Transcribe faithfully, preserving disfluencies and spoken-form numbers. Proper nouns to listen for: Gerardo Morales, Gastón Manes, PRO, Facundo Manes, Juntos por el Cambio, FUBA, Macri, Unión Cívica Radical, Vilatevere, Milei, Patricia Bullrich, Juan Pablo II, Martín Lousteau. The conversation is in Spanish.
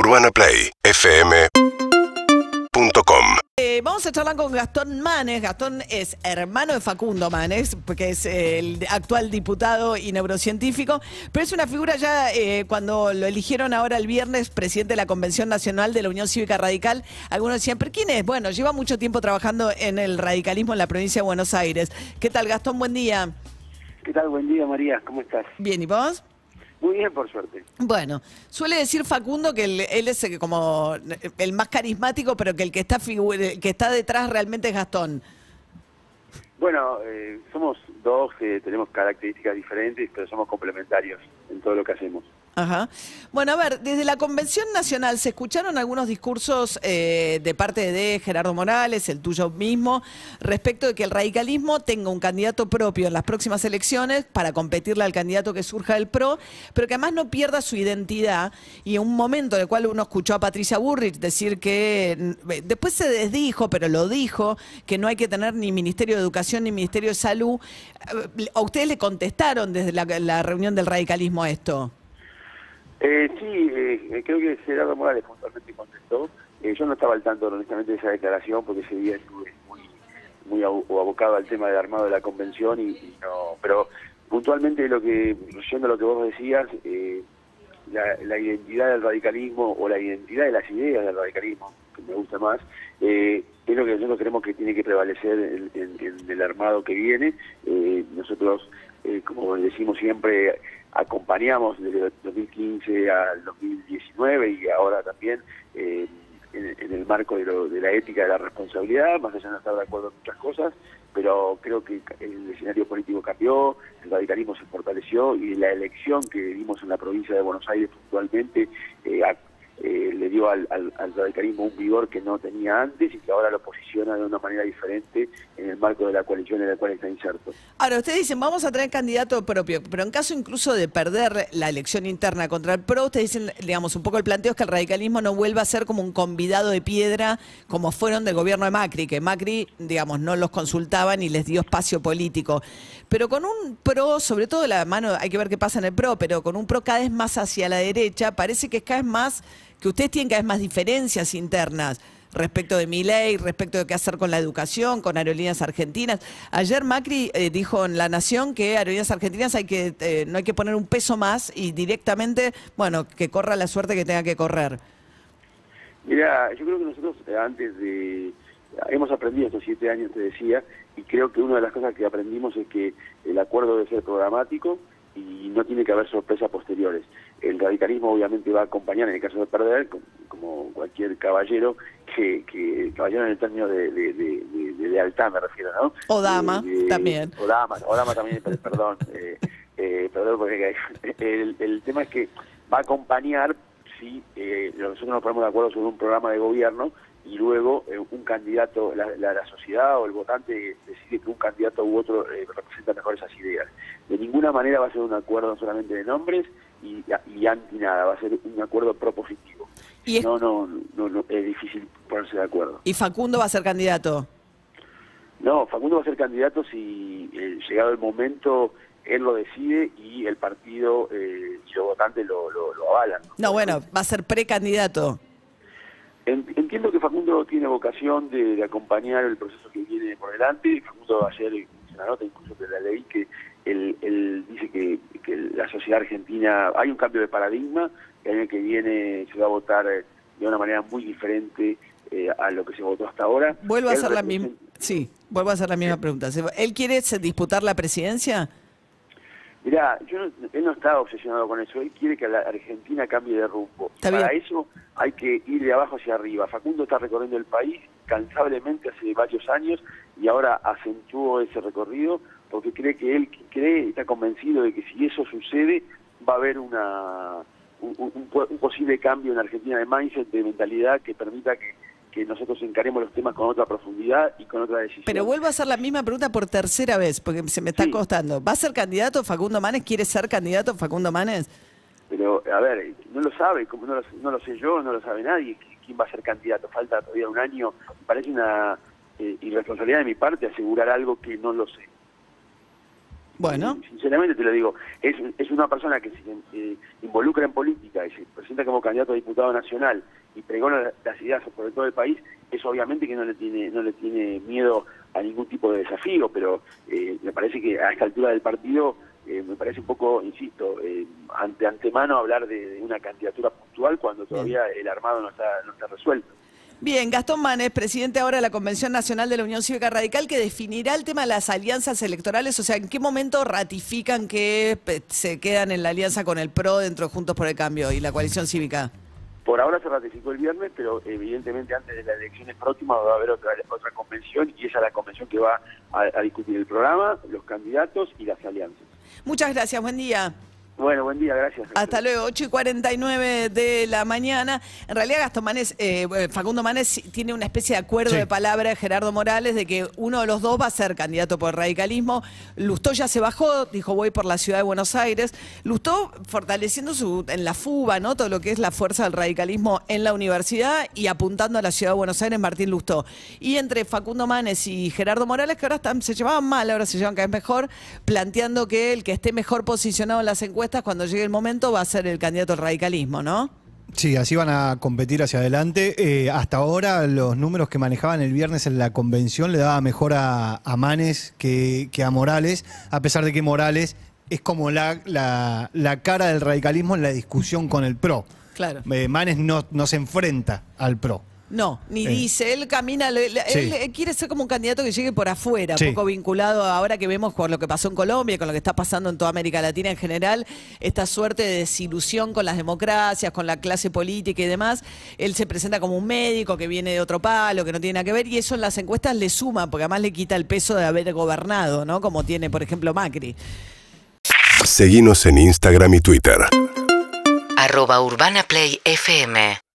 urbana play f m punto com. Eh, vamos a charlar con Gastón Manes. Gastón es hermano de Facundo Manes, que es eh, el actual diputado y neurocientífico, pero es una figura ya, eh, cuando lo eligieron ahora el viernes, presidente de la Convención Nacional de la Unión Cívica Radical, algunos decían, ¿pero quién es? Bueno, lleva mucho tiempo trabajando en el radicalismo en la provincia de Buenos Aires. ¿Qué tal, Gastón? Buen día. ¿Qué tal? Buen día, María. ¿Cómo estás? Bien, ¿y vos? Muy bien, por suerte. Bueno, suele decir Facundo que él, él es como el más carismático, pero que el que está el que está detrás realmente es Gastón. Bueno, eh, somos dos que tenemos características diferentes, pero somos complementarios en todo lo que hacemos. Ajá. Bueno, a ver, desde la Convención Nacional se escucharon algunos discursos eh, de parte de Gerardo Morales, el tuyo mismo, respecto de que el radicalismo tenga un candidato propio en las próximas elecciones para competirle al candidato que surja del P R O, pero que además no pierda su identidad. Y en un momento en el cual uno escuchó a Patricia Bullrich decir que, después se desdijo, pero lo dijo, que no hay que tener ni Ministerio de Educación ni Ministerio de Salud. ¿A ustedes le contestaron desde la, la reunión del radicalismo a esto? Eh, sí, eh, creo que Gerardo Morales puntualmente contestó. Eh, yo no estaba al tanto, honestamente, de esa declaración, porque ese día estuve muy, muy abocado al tema del armado de la convención, y, y no. Pero puntualmente, lo que, yendo a lo que vos decías, eh, la, la identidad del radicalismo, o la identidad de las ideas del radicalismo, que me gusta más, eh, es lo que nosotros creemos que tiene que prevalecer en, en, en el armado que viene. Eh, nosotros, eh, como decimos siempre, acompañamos desde el dos mil quince al dos mil diecinueve, y ahora también eh, en, en el marco de, lo, de la ética de la responsabilidad, más allá de no estar de acuerdo en muchas cosas, pero creo que el escenario político cambió, el radicalismo se fortaleció, y la elección que vimos en la provincia de Buenos Aires puntualmente eh, a, eh, le dio al, al, al radicalismo un vigor que no tenía antes, y que ahora lo posiciona de una manera diferente en el marco de la coalición en la cual está inserto. Ahora, ustedes dicen, vamos a tener candidato propio, pero en caso incluso de perder la elección interna contra el P R O, ustedes dicen, digamos, un poco el planteo es que el radicalismo no vuelva a ser como un convidado de piedra, como fueron del gobierno de Macri, que Macri, digamos, no los consultaba ni les dio espacio político. Pero con un P R O, sobre todo de la mano, hay que ver qué pasa en el P R O, pero con un P R O cada vez más hacia la derecha, parece que es cada vez más, que ustedes tienen cada vez más diferencias internas respecto de Milei, respecto de qué hacer con la educación, con Aerolíneas Argentinas. Ayer Macri eh, dijo en La Nación que Aerolíneas Argentinas hay que eh, no hay que poner un peso más, y directamente, bueno, que corra la suerte que tenga que correr. Mira, yo creo que nosotros antes de... hemos aprendido estos siete años, te decía, y creo que una de las cosas que aprendimos es que el acuerdo debe ser programático, y no tiene que haber sorpresas posteriores. El radicalismo obviamente va a acompañar, en el caso de perder, como cualquier caballero, que, que caballero en el término de, de, de, de, de lealtad me refiero, ¿no? O dama, eh, también. O dama, o dama también, perdón. Eh, eh, perdón, porque el, el tema es que va a acompañar si eh, nosotros nos ponemos de acuerdo sobre un programa de gobierno, y luego eh, un candidato, la, la, la sociedad o el votante decide que un candidato u otro eh, representa mejor esas ideas. De ninguna manera va a ser un acuerdo solamente de nombres y, y anti nada, va a ser un acuerdo propositivo. Y es... No, no, no, no, es difícil ponerse de acuerdo. ¿Y Facundo va a ser candidato? No, Facundo va a ser candidato si eh, llegado el momento él lo decide y el partido eh, y los votantes lo, lo, lo avalan. No, bueno, va a ser precandidato. Entiendo que Facundo tiene vocación de, de acompañar el proceso que viene por delante. Facundo ayer hizo una nota, incluso de la ley, que él, él dice que, que la sociedad argentina, hay un cambio de paradigma, que el año que viene se va a votar de una manera muy diferente eh, a lo que se votó hasta ahora. Vuelvo a hacer la misma, sí, vuelvo a hacer la misma pregunta. ¿Él quiere disputar la presidencia? Mirá, yo, él no está obsesionado con eso, él quiere que la Argentina cambie de rumbo. Para eso hay que ir de abajo hacia arriba. Facundo está recorriendo el país incansablemente hace varios años, y ahora acentuó ese recorrido porque cree que él cree, está convencido de que si eso sucede va a haber una un, un, un posible cambio en la Argentina de mindset, de mentalidad, que permita que que nosotros encaremos los temas con otra profundidad y con otra decisión. Pero vuelvo a hacer la misma pregunta por tercera vez, porque se me está sí. costando. ¿Va a ser candidato Facundo Manes? ¿Quiere ser candidato Facundo Manes? Pero, a ver, no lo sabe, como no lo, no lo sé yo, no lo sabe nadie, quién va a ser candidato. Falta todavía un año. Parece una eh, irresponsabilidad de mi parte asegurar algo que no lo sé. Bueno. Sinceramente te lo digo, es, es una persona que se eh, involucra en política y se presenta como candidato a diputado nacional y pregona las ideas sobre todo el país, eso obviamente que no le tiene, no le tiene miedo a ningún tipo de desafío, pero eh, me parece que a esta altura del partido eh, me parece un poco, insisto, eh, ante antemano hablar de, de una candidatura puntual cuando todavía el armado no está, no está resuelto. Bien, Gastón Manes, presidente ahora de la Convención Nacional de la Unión Cívica Radical, que definirá el tema de las alianzas electorales, o sea, ¿en qué momento ratifican que se quedan en la alianza con el P R O dentro de Juntos por el Cambio y la coalición cívica? Por ahora se ratificó el viernes, pero evidentemente antes de las elecciones próximas va a haber otra, otra convención, y esa es la convención que va a, a discutir el programa, los candidatos y las alianzas. Muchas gracias, buen día. Bueno, buen día, gracias. Hasta luego, ocho y cuarenta y nueve de la mañana. En realidad, Gastón Manes, eh, Facundo Manes tiene una especie de acuerdo sí. de palabra de Gerardo Morales de que uno de los dos va a ser candidato por el radicalismo. Lousteau ya se bajó, dijo voy por la ciudad de Buenos Aires. Lousteau fortaleciendo su, en la FUBA, ¿no? Todo lo que es la fuerza del radicalismo en la universidad y apuntando a la ciudad de Buenos Aires, Martín Lousteau. Y entre Facundo Manes y Gerardo Morales, que ahora están, se llevaban mal, ahora se llevan cada vez mejor, planteando que el que esté mejor posicionado en las encuestas cuando llegue el momento va a ser el candidato al radicalismo, ¿no? Sí, así van a competir hacia adelante. Eh, hasta ahora los números que manejaban el viernes en la convención le daba mejor a, a Manes que, que a Morales, a pesar de que Morales es como la, la, la cara del radicalismo en la discusión con el P R O. Claro. Eh, Manes no, no se enfrenta al P R O. No, ni eh. dice, él camina, él sí. quiere ser como un candidato que llegue por afuera, sí. poco vinculado ahora que vemos con lo que pasó en Colombia, con lo que está pasando en toda América Latina en general, esta suerte de desilusión con las democracias, con la clase política y demás. Él se presenta como un médico que viene de otro palo, que no tiene nada que ver, y eso en las encuestas le suma, porque además le quita el peso de haber gobernado, ¿no? Como tiene, por ejemplo, Macri. Seguinos en Instagram y Twitter. arroba Urbana Play F M